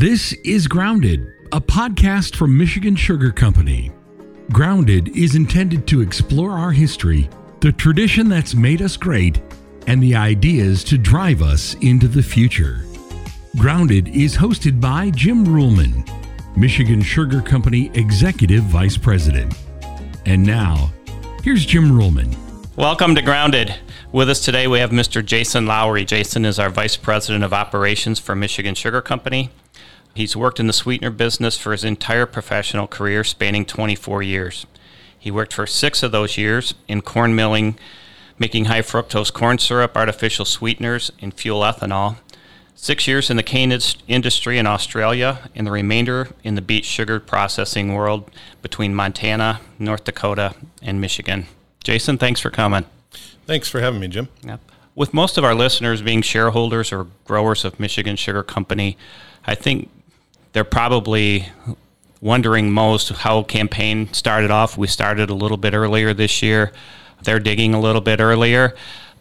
This is Grounded, a podcast from Michigan Sugar Company. Grounded is intended to explore our history, the tradition that's made us great, and the ideas to drive us into the future. Grounded is hosted by Jim Ruhlman, Michigan Sugar Company Executive Vice President. And now, here's Jim Ruhlman. Welcome to Grounded. With us today, we have Mr. Jason Lowry. Jason is our Vice President of Operations for Michigan Sugar Company. He's worked in the sweetener business for his entire professional career, spanning 24 years. He worked for 6 of those years in corn milling, making high fructose corn syrup, artificial sweeteners, and fuel ethanol. 6 years in the cane industry in Australia, and the remainder in the beet sugar processing world between Montana, North Dakota, and Michigan. Jason, thanks for coming. Thanks for having me, Jim. Yep. With most of our listeners being shareholders or growers of Michigan Sugar Company, I think they're probably wondering most how campaign started off. We started a little bit earlier this year. They're digging a little bit earlier.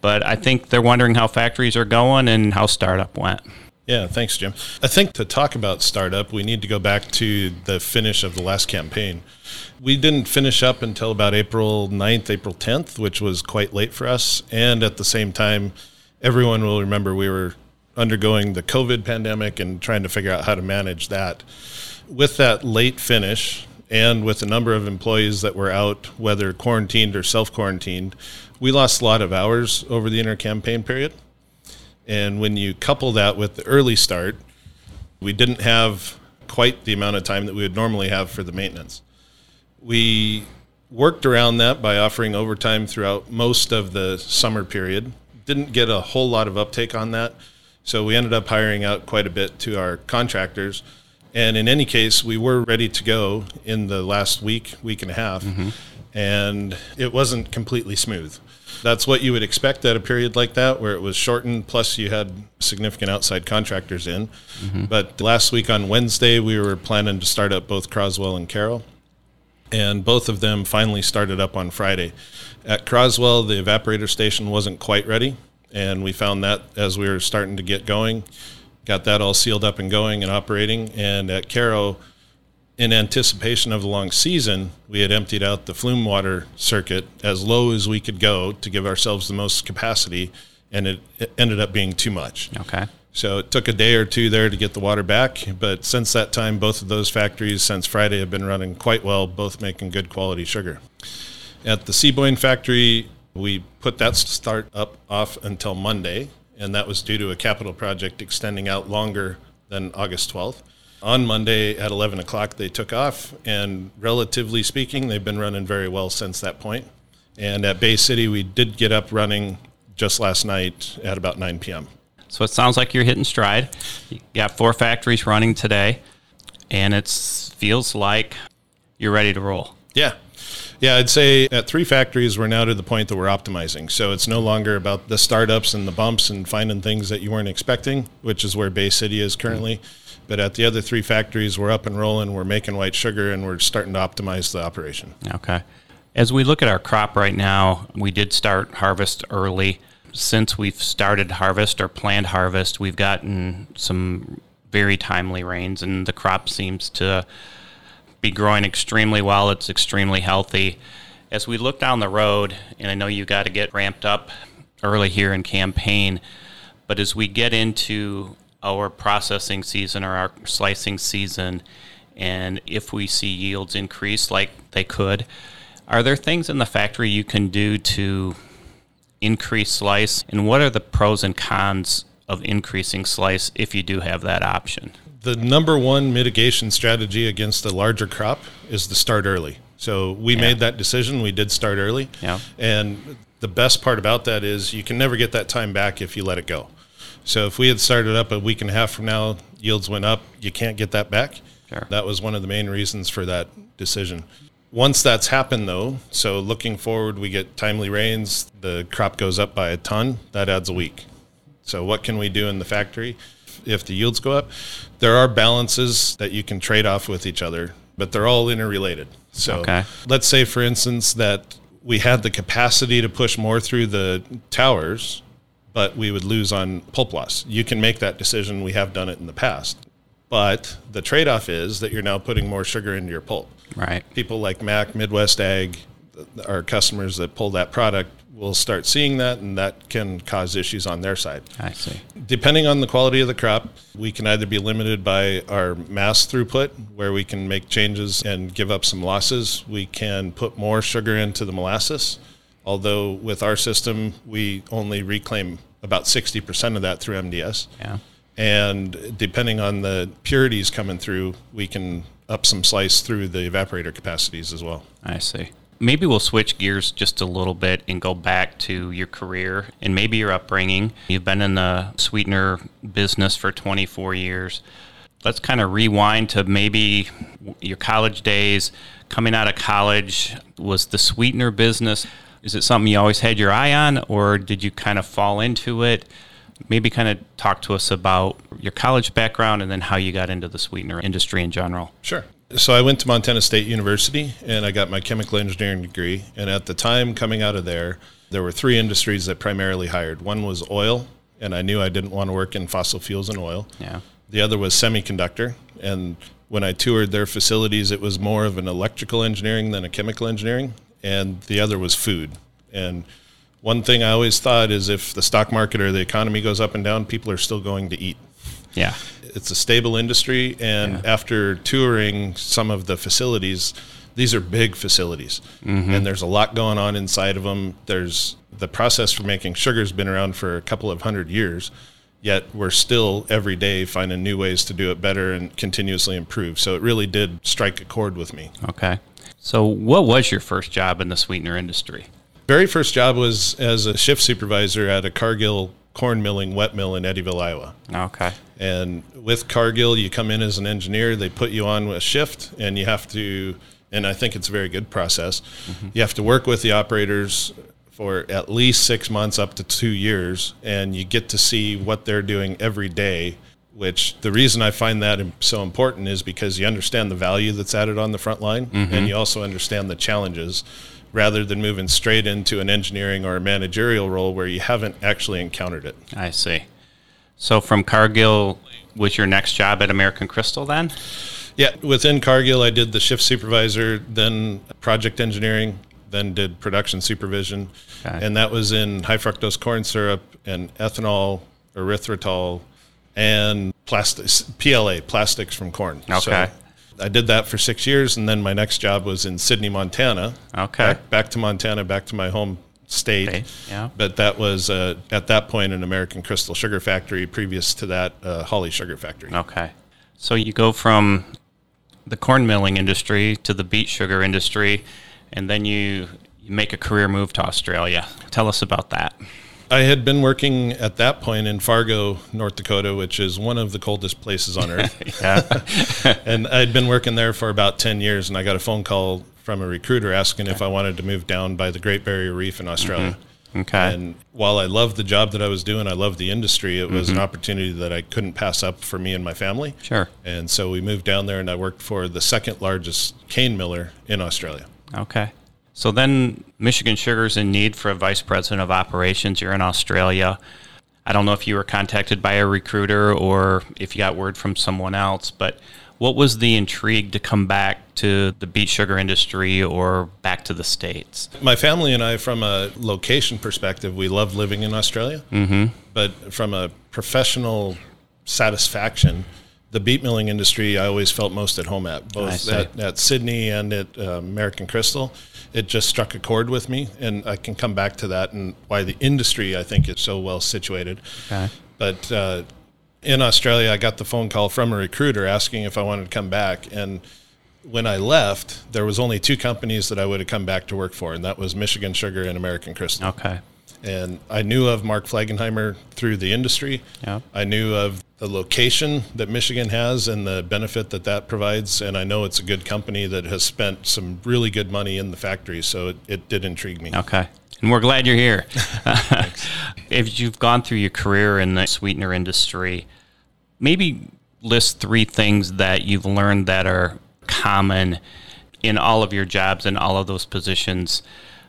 But I think they're wondering how factories are going and how startup went. Yeah, thanks, Jim. I think to talk about startup, we need to go back to the finish of the last campaign. We didn't finish up until about April 9th, April 10th, which was quite late for us. And at the same time, everyone will remember we were undergoing the COVID pandemic and trying to figure out how to manage that. With that late finish, and with the number of employees that were out, whether quarantined or self-quarantined, we lost a lot of hours over the inter-campaign period. And when you couple that with the early start, we didn't have quite the amount of time that we would normally have for the maintenance. We worked around that by offering overtime throughout most of the summer period. Didn't get a whole lot of uptake on that, so we ended up hiring out quite a bit to our contractors. And in any case, we were ready to go in the last week and a half, and it wasn't completely smooth. That's what you would expect at a period like that, where it was shortened, plus you had significant outside contractors in. But last week on Wednesday, we were planning to start up both Croswell and Carroll, and both of them finally started up on Friday. At Croswell, the evaporator station wasn't quite ready, and we found that as we were starting to get going. Got that all sealed up and going and operating. And at Caro, in anticipation of the long season, we had emptied out the flume water circuit as low as we could go to give ourselves the most capacity, and it ended up being too much. Okay. So it took a day or two there to get the water back, but since that time, both of those factories since Friday have been running quite well, both making good quality sugar. At the Seaboyne factory, we put that start up off until Monday, and that was due to a capital project extending out longer than August 12th. On Monday at 11 o'clock, they took off, and relatively speaking, they've been running very well since that point. And at Bay City, we did get up running just last night at about 9 p.m. So it sounds like you're hitting stride. You got 4 factories running today, and it feels like you're ready to roll. Yeah, I'd say at 3 factories, we're now to the point that we're optimizing. So it's no longer about the startups and the bumps and finding things that you weren't expecting, which is where Bay City is currently. But at the other 3 factories, we're up and rolling, we're making white sugar, and we're starting to optimize the operation. Okay. As we look at our crop right now, we did start harvest early. Since we've started harvest or planned harvest, we've gotten some very timely rains, and the crop seems to be growing extremely well. It's extremely healthy. As we look down the road, and I know you got to get ramped up early here in campaign, but as we get into our processing season or our slicing season, and if we see yields increase like they could, are there things in the factory you can do to increase slice? And what are the pros and cons of increasing slice if you do have that option? The number one mitigation strategy against a larger crop is to start early. So we made that decision. We did start early. And the best part about that is you can never get that time back if you let it go. So if we had started up a week and a half from now, yields went up, you can't get that back. That was one of the main reasons for that decision. Once that's happened, though, so looking forward, we get timely rains, the crop goes up by a ton, that adds a week. So what can we do in the factory? If the yields go up, there are balances that you can trade off with each other, but they're all interrelated. So let's say, for instance, that we had the capacity to push more through the towers, but we would lose on pulp loss. You can make that decision. We have done it in the past. But the trade-off is that you're now putting more sugar into your pulp. Right. People like Mac, Midwest Ag, our customers that pull that product will start seeing that, and that can cause issues on their side. I see. Depending on the quality of the crop, we can either be limited by our mass throughput, where we can make changes and give up some losses. We can put more sugar into the molasses, although with our system, we only reclaim about 60% of that through MDS. Yeah. And depending on the purities coming through, we can up some slice through the evaporator capacities as well. I see. Maybe we'll switch gears just a little bit and go back to your career and maybe your upbringing. You've been in the sweetener business for 24 years. Let's kind of rewind to maybe your college days. Coming out of college, was the sweetener business, is it something you always had your eye on, or did you kind of fall into it? Maybe kind of talk to us about your college background and then how you got into the sweetener industry in general. Sure. So I went to Montana State University and I got my chemical engineering degree. And at the time coming out of there, there were three industries that primarily hired. One was oil, and I knew I didn't want to work in fossil fuels and oil. Yeah. The other was semiconductor. And when I toured their facilities, it was more of an electrical engineering than a chemical engineering. And the other was food. And one thing I always thought is if the stock market or the economy goes up and down, people are still going to eat. Yeah. It's a stable industry. And after touring some of the facilities, these are big facilities. Mm-hmm. And there's a lot going on inside of them. There's the process for making sugar has been around for a couple of hundred years, yet we're still every day finding new ways to do it better and continuously improve. So it really did strike a chord with me. Okay. So what was your first job in the sweetener industry? Very first job was as a shift supervisor at a Cargill corn milling wet mill in Eddyville, Iowa. Okay. And with Cargill, you come in as an engineer, they put you on a shift, and you have to, and I think it's a very good process, mm-hmm. you have to work with the operators for at least 6 months up to 2 years, and you get to see what they're doing every day, which the reason I find that so important is because you understand the value that's added on the front line, mm-hmm. and you also understand the challenges, rather than moving straight into an engineering or a managerial role where you haven't actually encountered it. I see. So from Cargill, was your next job at American Crystal then? Yeah, within Cargill, I did the shift supervisor, then project engineering, then did production supervision. Okay. And that was in high fructose corn syrup and ethanol, erythritol, and plastics, PLA, plastics from corn. Okay. So I did that for 6 years, and then my next job was in Sidney, Montana. Okay. Back to Montana, back to my home state. Yeah. But that was, at that point, an American Crystal sugar factory. Previous to that, Holly Sugar factory. Okay. So you go from the corn milling industry to the beet sugar industry, and then you make a career move to Australia. Tell us about that. I had been working at that point in Fargo, North Dakota, which is one of the coldest places on earth. And I'd been working there for about 10 years, and I got a phone call from a recruiter asking if I wanted to move down by the Great Barrier Reef in Australia. Mm-hmm. Okay. And while I loved the job that I was doing, I loved the industry, it was mm-hmm. an opportunity that I couldn't pass up for me and my family. Sure. And so we moved down there, and I worked for the second largest cane miller in Australia. Okay. So then Michigan Sugar's in need for a vice president of operations. You're in Australia. I don't know if you were contacted by a recruiter or if you got word from someone else, but what was the intrigue to come back to the beet sugar industry or back to the States? My family and I, from a location perspective, we love living in Australia. Mm-hmm. But from a professional satisfaction, the beet milling industry I always felt most at home at, both at Sydney and at American Crystal. It just struck a chord with me, and I can come back to that and why the industry, I think, is so well situated. Okay. But in Australia, I got the phone call from a recruiter asking if I wanted to come back. And when I left, there was only two companies that I would have come back to work for, and that was Michigan Sugar and American Crystal. Okay. And I knew of Mark Flagenheimer through the industry. Yep. I knew of the location that Michigan has and the benefit that that provides. And I know it's a good company that has spent some really good money in the factory. So it did intrigue me. Okay. And we're glad you're here. If you've gone through your career in the sweetener industry, maybe list three things that you've learned that are common in all of your jobs and all of those positions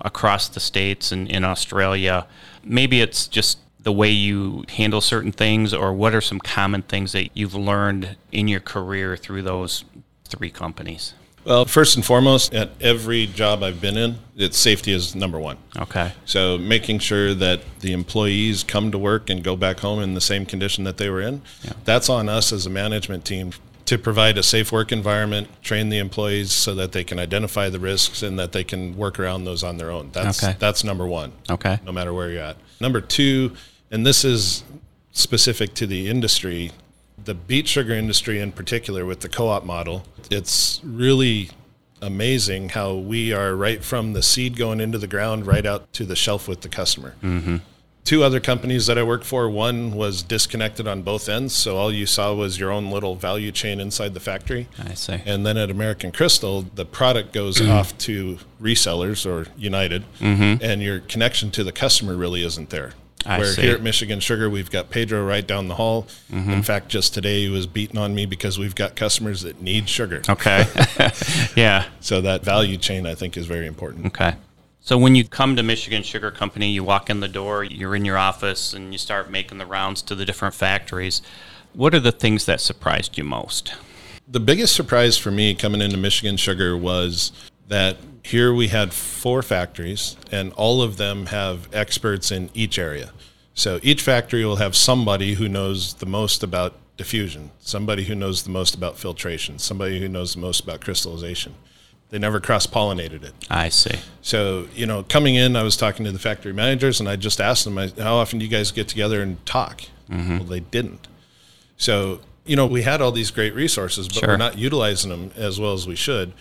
across the States and in Australia. Maybe it's just the way you handle certain things, or what are some common things that you've learned in your career through those three companies? Well, first and foremost, at every job I've been in, it's safety is number one. Okay. So making sure that the employees come to work and go back home in the same condition that they were in, that's on us as a management team to provide a safe work environment, train the employees so that they can identify the risks and that they can work around those on their own. That's number one. Okay. No matter where you're at. Number two, and this is specific to the industry, the beet sugar industry in particular with the co-op model, it's really amazing how we are right from the seed going into the ground right out to the shelf with the customer. Mm-hmm. Two other companies that I worked for, one was disconnected on both ends, so all you saw was your own little value chain inside the factory. I see. And then at American Crystal, the product goes off to resellers or United, and your connection to the customer really isn't there. I see. Here at Michigan Sugar, we've got Pedro right down the hall. Mm-hmm. In fact, just today he was beating on me because we've got customers that need sugar. Okay. Yeah. So that value chain, I think, is very important. Okay. So when you come to Michigan Sugar Company, you walk in the door, you're in your office, and you start making the rounds to the different factories. What are the things that surprised you most? The biggest surprise for me coming into Michigan Sugar was that here we had four factories, and all of them have experts in each area. So each factory will have somebody who knows the most about diffusion, somebody who knows the most about filtration, somebody who knows the most about crystallization. They never cross-pollinated it. I see. So, you know, coming in, I was talking to the factory managers, and I just asked them, how often do you guys get together and talk? Mm-hmm. Well, they didn't. So, you know, we had all these great resources, but we're not utilizing them as well as we should.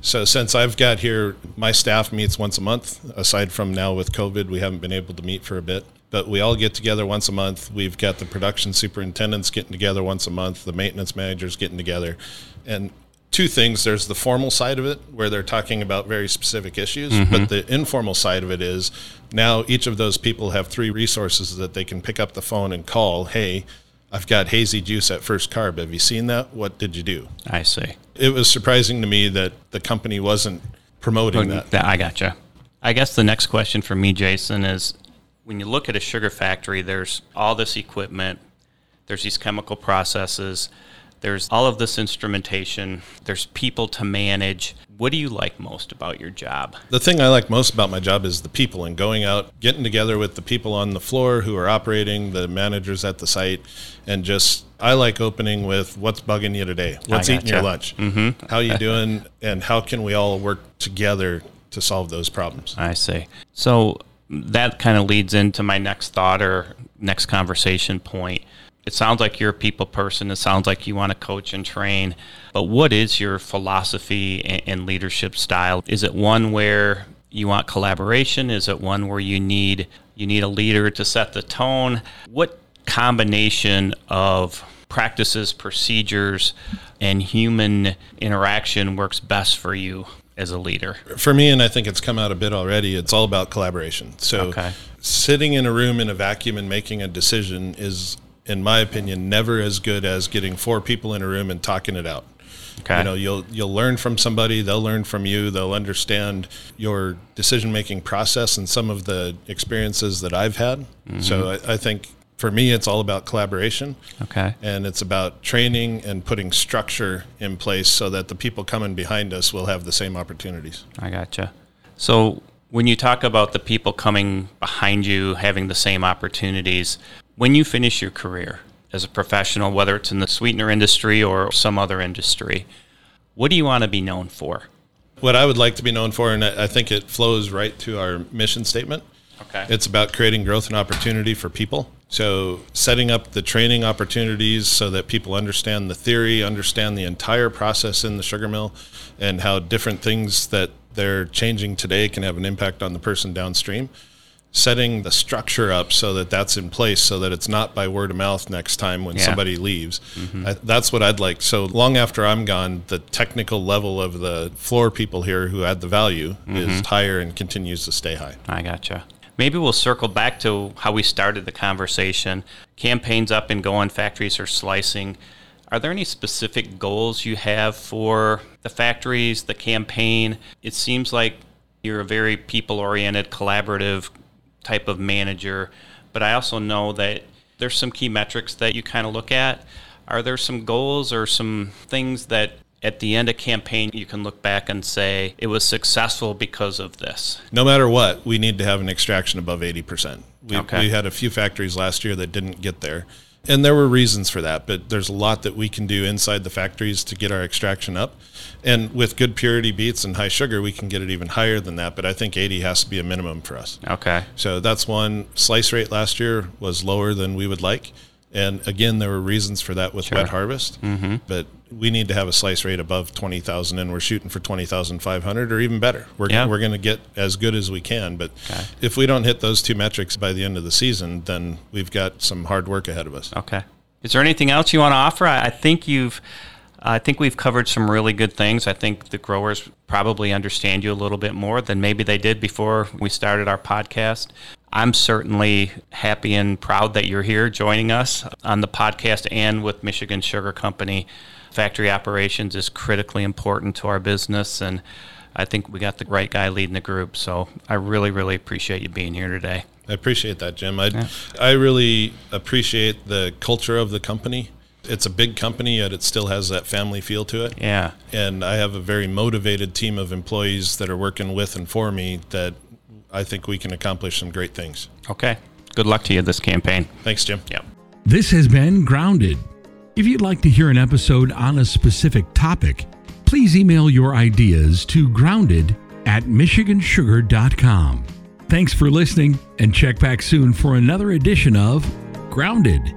So since I've got here, my staff meets once a month. Aside from now with COVID, we haven't been able to meet for a bit. But we all get together once a month. We've got the production superintendents getting together once a month, the maintenance managers getting together. And two things, there's the formal side of it where they're talking about very specific issues, but the informal side of it is now each of those people have three resources that they can pick up the phone and call, hey, I've got hazy juice at First Carb. Have you seen that? What did you do? I see. It was surprising to me that the company wasn't promoting that. I gotcha. I guess the next question for me, Jason, is when you look at a sugar factory, there's all this equipment, there's these chemical processes, there's all of this instrumentation, there's people to manage. What do you like most about your job? The thing I like most about my job is the people and going out, getting together with the people on the floor who are operating, the managers at the site, and just, I like opening with what's bugging you today, what's eating your lunch, how you doing, and how can we all work together to solve those problems. I see. So that kind of leads into my next thought or next conversation point. It sounds like you're a people person. It sounds like you want to coach and train. But what is your philosophy and leadership style? Is it one where you want collaboration? Is it one where you need a leader to set the tone? What combination of practices, procedures, and human interaction works best for you as a leader? For me, and I think it's come out a bit already, it's all about collaboration. So sitting in a room in a vacuum and making a decision is, in my opinion, never as good as getting four people in a room and talking it out. Okay. You know, you'll learn from somebody, they'll learn from you, they'll understand your decision-making process and some of the experiences that I've had. Mm-hmm. So I think for me, it's all about collaboration. Okay. And it's about training and putting structure in place so that the people coming behind us will have the same opportunities. I gotcha. So when you talk about the people coming behind you having the same opportunities, when you finish your career as a professional, whether it's in the sweetener industry or some other industry, what do you want to be known for? What I would like to be known for, and I think it flows right to our mission statement. Okay. It's about creating growth and opportunity for people. So setting up the training opportunities so that people understand the theory, understand the entire process in the sugar mill, and how different things that they're changing today can have an impact on the person downstream. Setting the structure up so that that's in place so that it's not by word of mouth next time when somebody leaves. Mm-hmm. That's what I'd like. So long after I'm gone, the technical level of the floor people here who add the value is higher and continues to stay high. I gotcha. Maybe we'll circle back to how we started the conversation. Campaigns up and going, factories are slicing. Are there any specific goals you have for the factories, the campaign? It seems like you're a very people-oriented, collaborative type of manager. But I also know that there's some key metrics that you kind of look at. Are there some goals or some things that at the end of campaign you can look back and say it was successful because of this? No matter what, we need to have an extraction above 80%. We had a few factories last year that didn't get there. And there were reasons for that, but there's a lot that we can do inside the factories to get our extraction up. And with good purity beets and high sugar, we can get it even higher than that, but I think 80 has to be a minimum for us. Okay. So that's one. Slice rate last year was lower than we would like. And again, there were reasons for that with wet harvest, but we need to have a slice rate above 20,000, and we're shooting for 20,500 or even better. We're going to get as good as we can, but if we don't hit those two metrics by the end of the season, then we've got some hard work ahead of us. Okay. Is there anything else you want to offer? I think we've covered some really good things. I think the growers probably understand you a little bit more than maybe they did before we started our podcast. I'm certainly happy and proud that you're here joining us on the podcast and with Michigan Sugar Company. Factory operations is critically important to our business, and I think we got the right guy leading the group. So I really, really appreciate you being here today. I appreciate that, Jim. I really appreciate the culture of the company. It's a big company, yet it still has that family feel to it. Yeah. And I have a very motivated team of employees that are working with and for me that I think we can accomplish some great things. Okay. Good luck to you this campaign. Thanks, Jim. Yep. This has been Grounded. If you'd like to hear an episode on a specific topic, please email your ideas to grounded@michigansugar.com. Thanks for listening, and check back soon for another edition of Grounded.